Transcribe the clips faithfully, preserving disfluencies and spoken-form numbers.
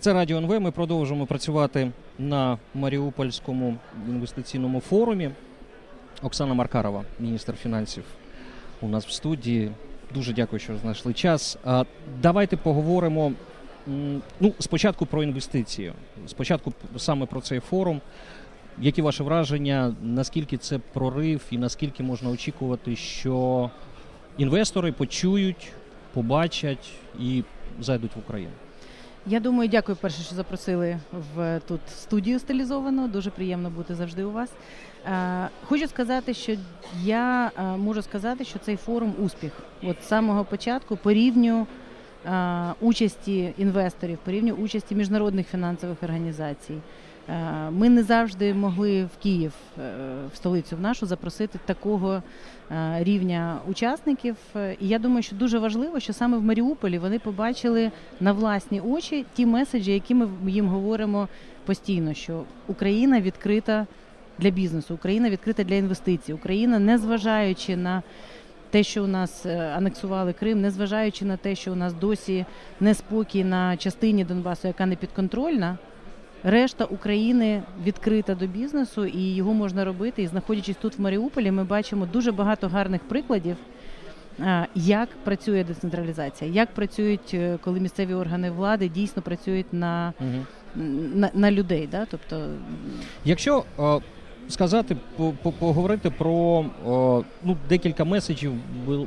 Це Радіо НВ, ми продовжуємо працювати на Маріупольському інвестиційному форумі. Оксана Маркарова, міністр фінансів, у нас в студії. Дуже дякую, що знайшли час. Давайте поговоримо ну, спочатку про інвестиції, спочатку саме про цей форум. Які ваші враження, наскільки це прорив і наскільки можна очікувати, що інвестори почують, побачать і зайдуть в Україну? Я думаю, дякую, перше, що запросили в тут студію стилізовану. Дуже приємно бути завжди у вас. Е, хочу сказати, що я е, можу сказати, що цей форум успіх. От з самого початку по рівню е, участі інвесторів, по рівню участі міжнародних фінансових організацій. Е, ми не завжди могли в Київ, е, в столицю в нашу, запросити такого е, рівня учасників. І я думаю, що дуже важливо, що саме в Маріуполі вони побачили на власні очі ті меседжі, які ми їм говоримо постійно, що Україна відкрита для бізнесу, Україна відкрита для інвестицій. Україна, незважаючи на те, що у нас анексували Крим, незважаючи на те, що у нас досі неспокій на частині Донбасу, яка не підконтрольна, решта України відкрита до бізнесу і його можна робити. І знаходячись тут в Маріуполі, ми бачимо дуже багато гарних прикладів, як працює децентралізація, як працюють, коли місцеві органи влади дійсно працюють на, угу. на, на людей. Да? Тобто... Якщо... О... Сказати, поговорити про о, ну, декілька меседжів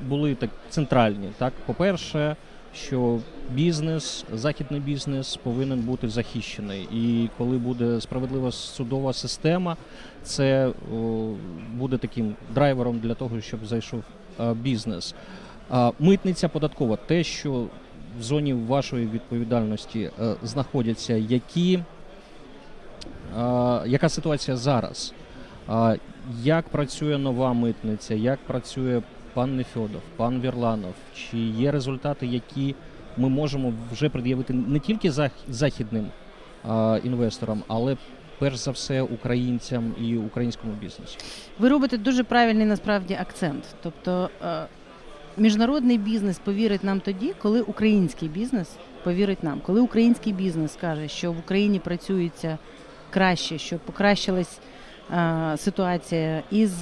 були так центральні. Так? По-перше, що бізнес, західний бізнес повинен бути захищений. І коли буде справедлива судова система, це о, буде таким драйвером для того, щоб зайшов о, бізнес. А, митниця податкова, те, що в зоні вашої відповідальності о, знаходяться, які, о, яка ситуація зараз? Як працює нова митниця, як працює пан Нефьодов, пан Верланов? Чи є результати, які ми можемо вже пред'явити не тільки західним а, інвесторам, але перш за все українцям і українському бізнесу? Ви робите дуже правильний насправді акцент. Тобто міжнародний бізнес повірить нам тоді, коли український бізнес повірить нам. Коли український бізнес каже, що в Україні працюється краще, що покращилась ситуація із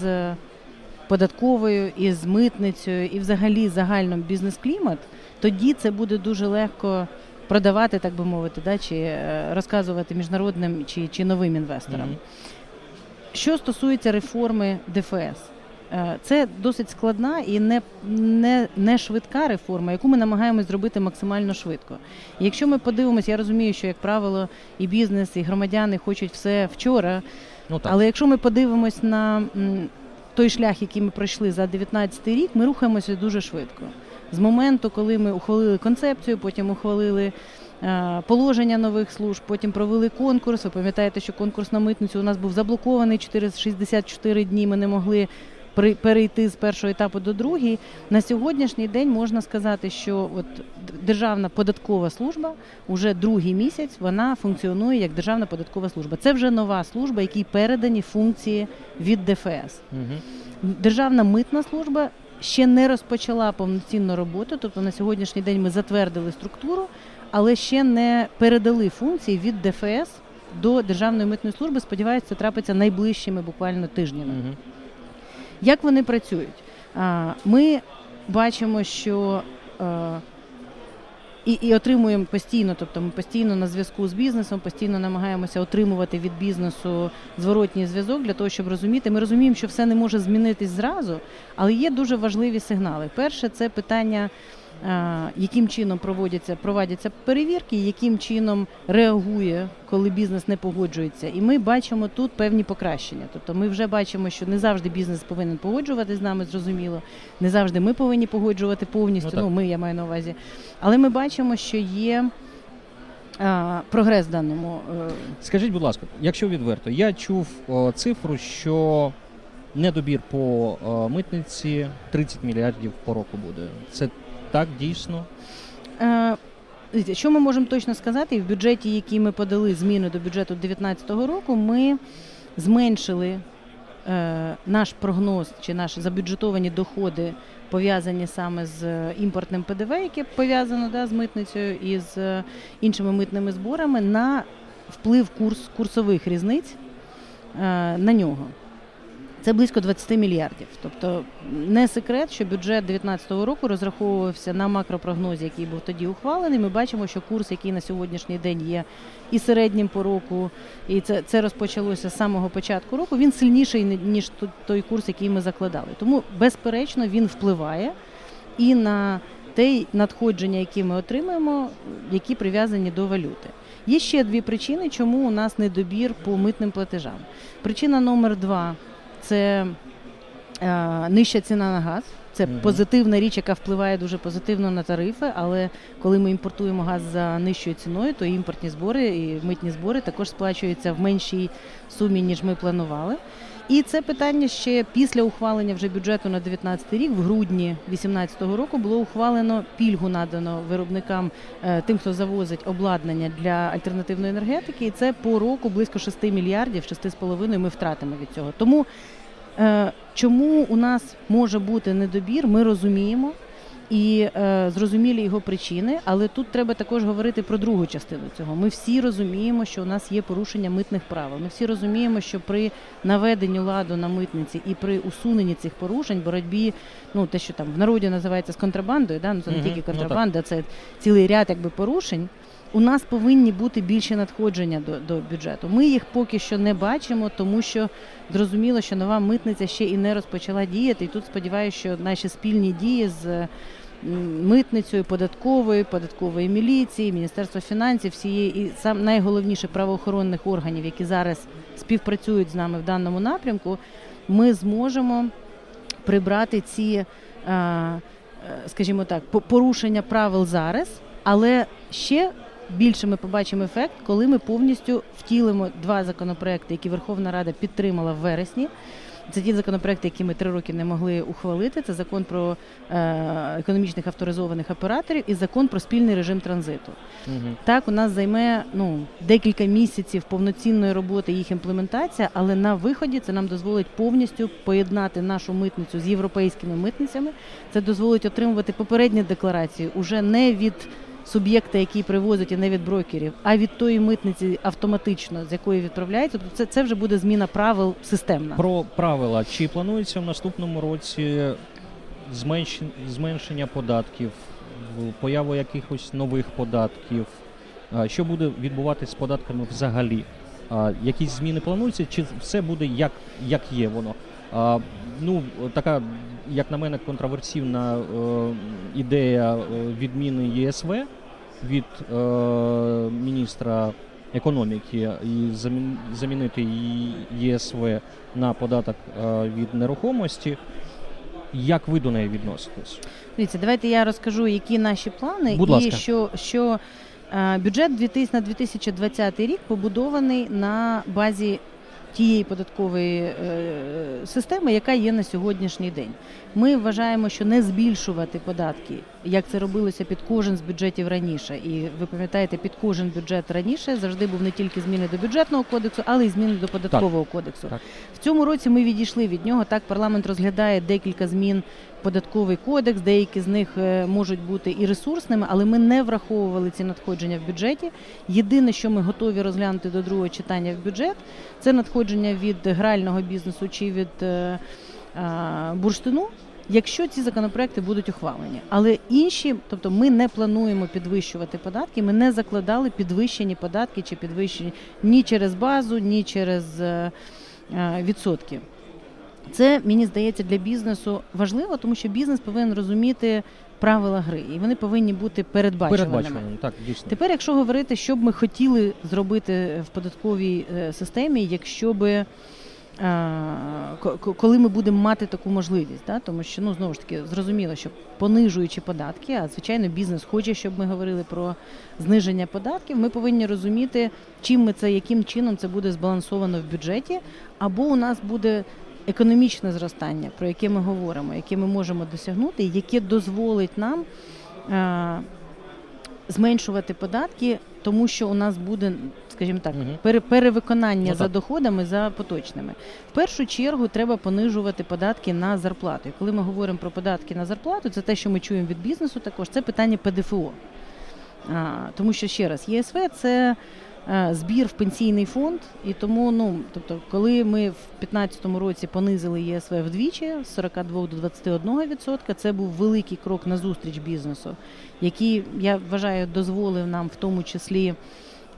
податковою, із митницею і взагалі загальним бізнес-клімат, тоді це буде дуже легко продавати, так би мовити, да, чи розказувати міжнародним чи, чи новим інвесторам. Mm-hmm. Що стосується реформи Де Еф Ес, це досить складна і не, не, не швидка реформа, яку ми намагаємось зробити максимально швидко. І якщо ми подивимося, я розумію, що, як правило, і бізнес, і громадяни хочуть все вчора. Ну, але якщо ми подивимось на той шлях, який ми пройшли за дев'ятнадцятий рік, ми рухаємося дуже швидко. З моменту, коли ми ухвалили концепцію, потім ухвалили е, положення нових служб, потім провели конкурс. Ви пам'ятаєте, що конкурс на митницю у нас був заблокований чотири шістдесят чотири дні, ми не могли при, перейти з першого етапу до другого. На сьогоднішній день можна сказати, що от Державна податкова служба уже другий місяць вона функціонує як Державна податкова служба. Це вже нова служба, якій передані функції від Де Еф Ес. Угу. Державна митна служба ще не розпочала повноцінну роботу, тобто на сьогоднішній день ми затвердили структуру, але ще не передали функції від Де Еф Ес до Державної митної служби. Сподіваюся, це трапиться найближчими буквально тижнями. Угу. Як вони працюють? Ми бачимо, що і, і отримуємо постійно, тобто ми постійно на зв'язку з бізнесом, постійно намагаємося отримувати від бізнесу зворотній зв'язок для того, щоб розуміти. Ми розуміємо, що все не може змінитись зразу, але є дуже важливі сигнали. Перше, це питання, яким чином проводяться, проводяться перевірки, яким чином реагує, коли бізнес не погоджується. І ми бачимо тут певні покращення. Тобто ми вже бачимо, що не завжди бізнес повинен погоджуватися з нами, зрозуміло. Не завжди ми повинні погоджувати повністю, ну, ну ми, я маю на увазі. Але ми бачимо, що є а, прогрес в даному. Скажіть, будь ласка, якщо відверто, я чув о, цифру, що недобір по о, митниці тридцять мільярдів по року буде. Це так, дійсно. Що ми можемо точно сказати? В бюджеті, який ми подали зміни до бюджету дві тисячі дев'ятнадцятого року, ми зменшили наш прогноз чи наші забюджетовані доходи пов'язані саме з імпортним Пе Де Ве, яке пов'язано да, з митницею і з іншими митними зборами, на вплив курс, курсових різниць на нього. Це близько двадцять мільярдів. Тобто не секрет, що бюджет дві тисячі дев'ятнадцятого року розраховувався на макропрогнозі, який був тоді ухвалений. Ми бачимо, що курс, який на сьогоднішній день є і середнім по року, і це, це розпочалося з самого початку року, він сильніший, ніж той курс, який ми закладали. Тому, безперечно, він впливає і на те надходження, які ми отримаємо, які прив'язані до валюти. Є ще дві причини, чому у нас недобір по митним платежам. Причина номер два – це е, нижча ціна на газ. Це mm-hmm. позитивна річ, яка впливає дуже позитивно на тарифи, але коли ми імпортуємо газ за нижчою ціною, то імпортні збори і митні збори також сплачуються в меншій сумі, ніж ми планували. І це питання ще після ухвалення вже бюджету на дві тисячі дев'ятнадцятий рік, в грудні дві тисячі вісімнадцятого року, було ухвалено, пільгу надано виробникам, тим, хто завозить обладнання для альтернативної енергетики, і це по року близько шість мільярдів, шість з половиною ми втратимо від цього. Тому чому у нас може бути недобір, ми розуміємо і е, зрозумілі його причини, але тут треба також говорити про другу частину цього. Ми всі розуміємо, що у нас є порушення митних правил. Ми всі розуміємо, що при наведенні ладу на митниці і при усуненні цих порушень, боротьбі, ну те, що там в народі називається з контрабандою, да? Ну, це не тільки контрабанда, це цілий ряд якби порушень. У нас повинні бути більше надходження до, до бюджету. Ми їх поки що не бачимо, тому що зрозуміло, що нова митниця ще і не розпочала діяти. І тут сподіваюся, що наші спільні дії з митницею, податковою, податкової міліції, Міністерства фінансів, всієї і сам найголовніше правоохоронних органів, які зараз співпрацюють з нами в даному напрямку, ми зможемо прибрати ці, скажімо так, порушення правил зараз, але ще більше ми побачимо ефект, коли ми повністю втілимо два законопроекти, які Верховна Рада підтримала в вересні. Це ті законопроекти, які ми три роки не могли ухвалити. Це закон про економічних авторизованих операторів і закон про спільний режим транзиту. Угу. Так, у нас займе ну, декілька місяців повноцінної роботи їх імплементація, але на виході це нам дозволить повністю поєднати нашу митницю з європейськими митницями. Це дозволить отримувати попередні декларації уже не від суб'єкта, який привозить, і не від брокерів, а від тої митниці автоматично, з якої відправляється. Тобто це, це вже буде зміна правил системна. Про правила. Чи планується в наступному році зменшення податків, появу якихось нових податків? Що буде відбуватися з податками взагалі? Якісь зміни плануються? Чи все буде як, як є воно? Ну, така, як на мене, контроверсивна ідея відміни Є Ес Ве від е, міністра економіки і замінити Є Ес Ве на податок від нерухомості. Як ви до неї відноситесь? Дивіться, давайте я розкажу, які наші плани. Будь ласка. І що, що бюджет на дві тисячі двадцятий рік побудований на базі тієї податкової е, системи, яка є на сьогоднішній день. Ми вважаємо, що не збільшувати податки, як це робилося під кожен з бюджетів раніше. І ви пам'ятаєте, під кожен бюджет раніше завжди був не тільки зміни до бюджетного кодексу, але й зміни до податкового так, кодексу. Так. В цьому році ми відійшли від нього. Так, парламент розглядає декілька змін податковий кодекс, деякі з них можуть бути і ресурсними, але ми не враховували ці надходження в бюджеті. Єдине, що ми готові розглянути до другого читання в бюджет, це надходження від грального бізнесу чи від е, е, бурштину, якщо ці законопроекти будуть ухвалені. Але інші, тобто ми не плануємо підвищувати податки, ми не закладали підвищені податки чи підвищені ні через базу, ні через е, е, відсотки. Це, мені здається, для бізнесу важливо, тому що бізнес повинен розуміти правила гри, і вони повинні бути передбачуваними. Передбачуваними, так, дійсно. Тепер, якщо говорити, що б ми хотіли зробити в податковій системі, якщо би, коли ми будемо мати таку можливість, да? Тому що, ну, знову ж таки, зрозуміло, що понижуючи податки, а, звичайно, бізнес хоче, щоб ми говорили про зниження податків, ми повинні розуміти, чим ми це, яким чином це буде збалансовано в бюджеті, або у нас буде економічне зростання, про яке ми говоримо, яке ми можемо досягнути, яке дозволить нам е- зменшувати податки, тому що у нас буде, скажімо так, пере- перевиконання ну, за так. доходами, за поточними. В першу чергу треба понижувати податки на зарплату. І коли ми говоримо про податки на зарплату, це те, що ми чуємо від бізнесу також, це питання Пе Де Еф О. А, тому що, ще раз, Є Ес Ве – це а, збір в пенсійний фонд, і тому, ну, тобто, коли ми в дві тисячі п'ятнадцятому році понизили Є Ес Ве вдвічі, з сорок два до двадцять один відсоток, це був великий крок назустріч бізнесу, який, я вважаю, дозволив нам в тому числі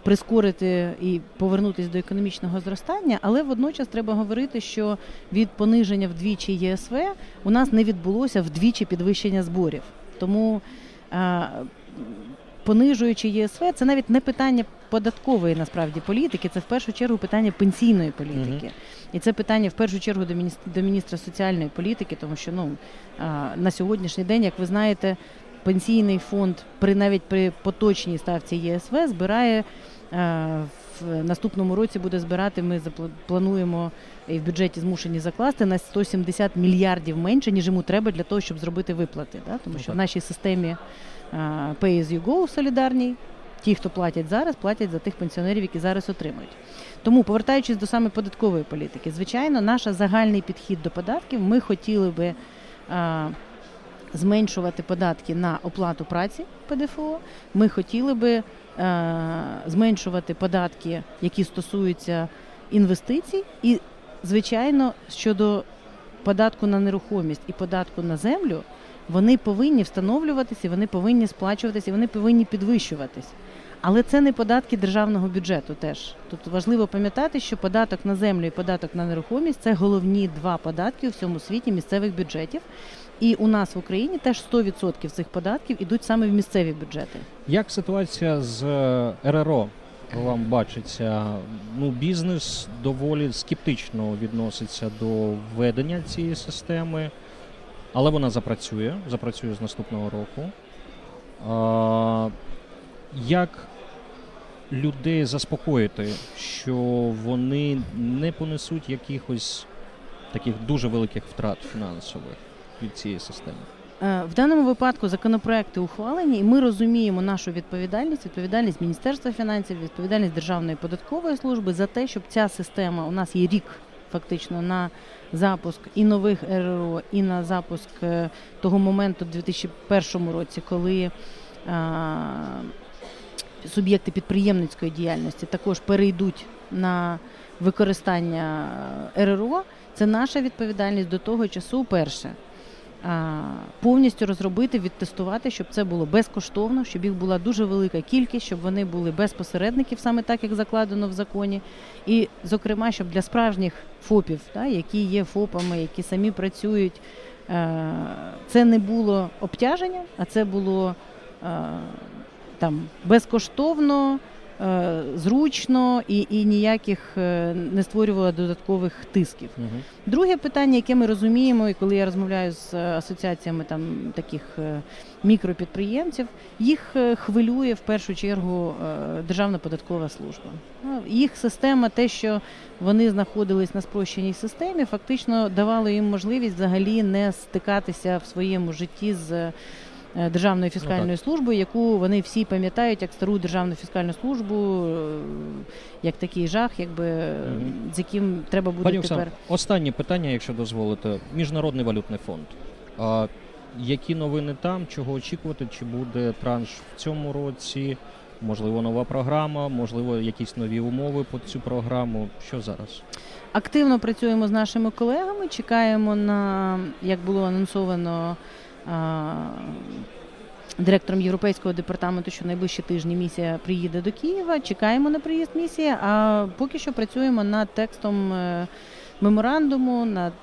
прискорити і повернутися до економічного зростання, але водночас треба говорити, що від пониження вдвічі Є Ес Ве у нас не відбулося вдвічі підвищення зборів. Тому а, понижуючи Є Ес Ве, це навіть не питання податкової, насправді, політики, це в першу чергу питання пенсійної політики. Mm-hmm. І це питання в першу чергу до міністра, до міністра соціальної політики, тому що ну, на сьогоднішній день, як ви знаєте, пенсійний фонд при навіть при поточній ставці Є Ес Ве збирає, в наступному році буде збирати, ми плануємо і в бюджеті змушені закласти на сто сімдесят мільярдів менше, ніж йому треба для того, щоб зробити виплати. Да? Тому okay. що в нашій системі пей ес ю гоу солідарній, ті, хто платять зараз, платять за тих пенсіонерів, які зараз отримують. Тому, повертаючись до саме податкової політики, звичайно, наш загальний підхід до податків, ми хотіли би а, зменшувати податки на оплату праці Пе Де Еф О, ми хотіли би а, зменшувати податки, які стосуються інвестицій, і, звичайно, щодо податку на нерухомість і податку на землю, вони повинні встановлюватися, вони повинні сплачуватися, вони повинні підвищуватись. Але це не податки державного бюджету теж. Тут важливо пам'ятати, що податок на землю і податок на нерухомість – це головні два податки у всьому світі місцевих бюджетів. І у нас в Україні теж сто відсотків цих податків ідуть саме в місцеві бюджети. Як ситуація з Ер Ер О вам бачиться? Ну, бізнес доволі скептично відноситься до введення цієї системи. Але вона запрацює, запрацює з наступного року. А, як людей заспокоїти, що вони не понесуть якихось таких дуже великих втрат фінансових від цієї системи? В даному випадку законопроекти ухвалені, і ми розуміємо нашу відповідальність, відповідальність Міністерства фінансів, відповідальність Державної податкової служби за те, щоб ця система, у нас є рік фактично на запуск і нових Ер Ер О, і на запуск того моменту в дві тисячі першому році, коли а, суб'єкти підприємницької діяльності також перейдуть на використання Ер Ер О, це наша відповідальність до того часу, перше, а, повністю розробити, відтестувати, щоб це було безкоштовно, щоб їх була дуже велика кількість, щоб вони були без посередників, саме так, як закладено в законі. І, зокрема, щоб для справжніх ФОПів, та, які є ФОПами, які самі працюють, а, це не було обтяження, а це було а, там, безкоштовно, а, зручно і, і ніяких не створювало додаткових тисків. Угу. Друге питання, яке ми розуміємо, і коли я розмовляю з асоціаціями там, таких мікропідприємців, їх хвилює в першу чергу Державна податкова служба. Їх система, те, що вони знаходились на спрощеній системі, фактично давало їм можливість взагалі не стикатися в своєму житті з Державної фіскальної ну, служби, яку вони всі пам'ятають як стару Державну фіскальну службу, як такий жах, якби, mm-hmm. з яким треба буде Пані тепер. Оксана, останнє питання, якщо дозволите. Міжнародний валютний фонд. А, які новини там, чого очікувати, чи буде транш в цьому році, можливо, нова програма, можливо, якісь нові умови під цю програму, що зараз? Активно працюємо з нашими колегами, чекаємо на, як було анонсовано, директором Європейського департаменту, що найближчі тижні місія приїде до Києва. Чекаємо на приїзд місії, а поки що працюємо над текстом меморандуму, над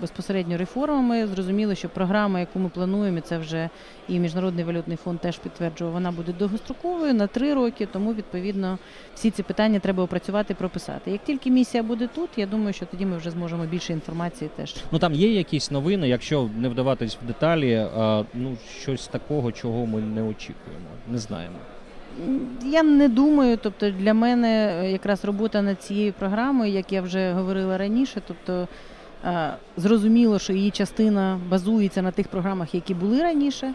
безпосередньо реформами. Зрозуміло, що програма, яку ми плануємо, це вже і Міжнародний валютний фонд теж підтверджував, вона буде довгостроковою на три роки, тому, відповідно, всі ці питання треба опрацювати і прописати. Як тільки місія буде тут, я думаю, що тоді ми вже зможемо більше інформації теж. Ну, там є якісь новини, якщо не вдаватись в деталі, а, ну, щось такого, чого ми не очікуємо, не знаємо. Я не думаю, тобто для мене якраз робота над цією програмою, як я вже говорила раніше, тобто Зрозуміло, що її частина базується на тих програмах, які були раніше,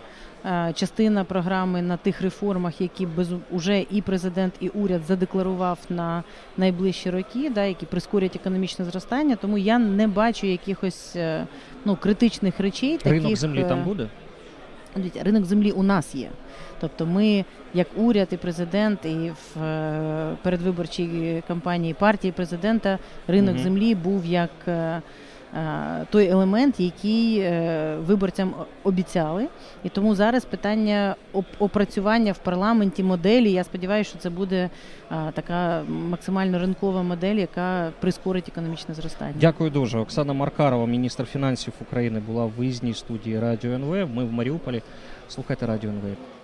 частина програми на тих реформах, які вже і президент, і уряд задекларував на найближчі роки, да, які прискорять економічне зростання. Тому я не бачу якихось ну, критичних речей. Ринок таких... землі там буде? Ринок землі у нас є. Тобто ми, як уряд і президент, і в передвиборчій кампанії партії президента, ринок угу. землі був як той елемент, який виборцям обіцяли. І тому зараз питання опрацювання в парламенті моделі, я сподіваюся, що це буде така максимально ринкова модель, яка прискорить економічне зростання. Дякую дуже. Оксана Маркарова, міністр фінансів України, була в виїзній студії Радіо НВ. Ми в Маріуполі. Слухайте Радіо НВ.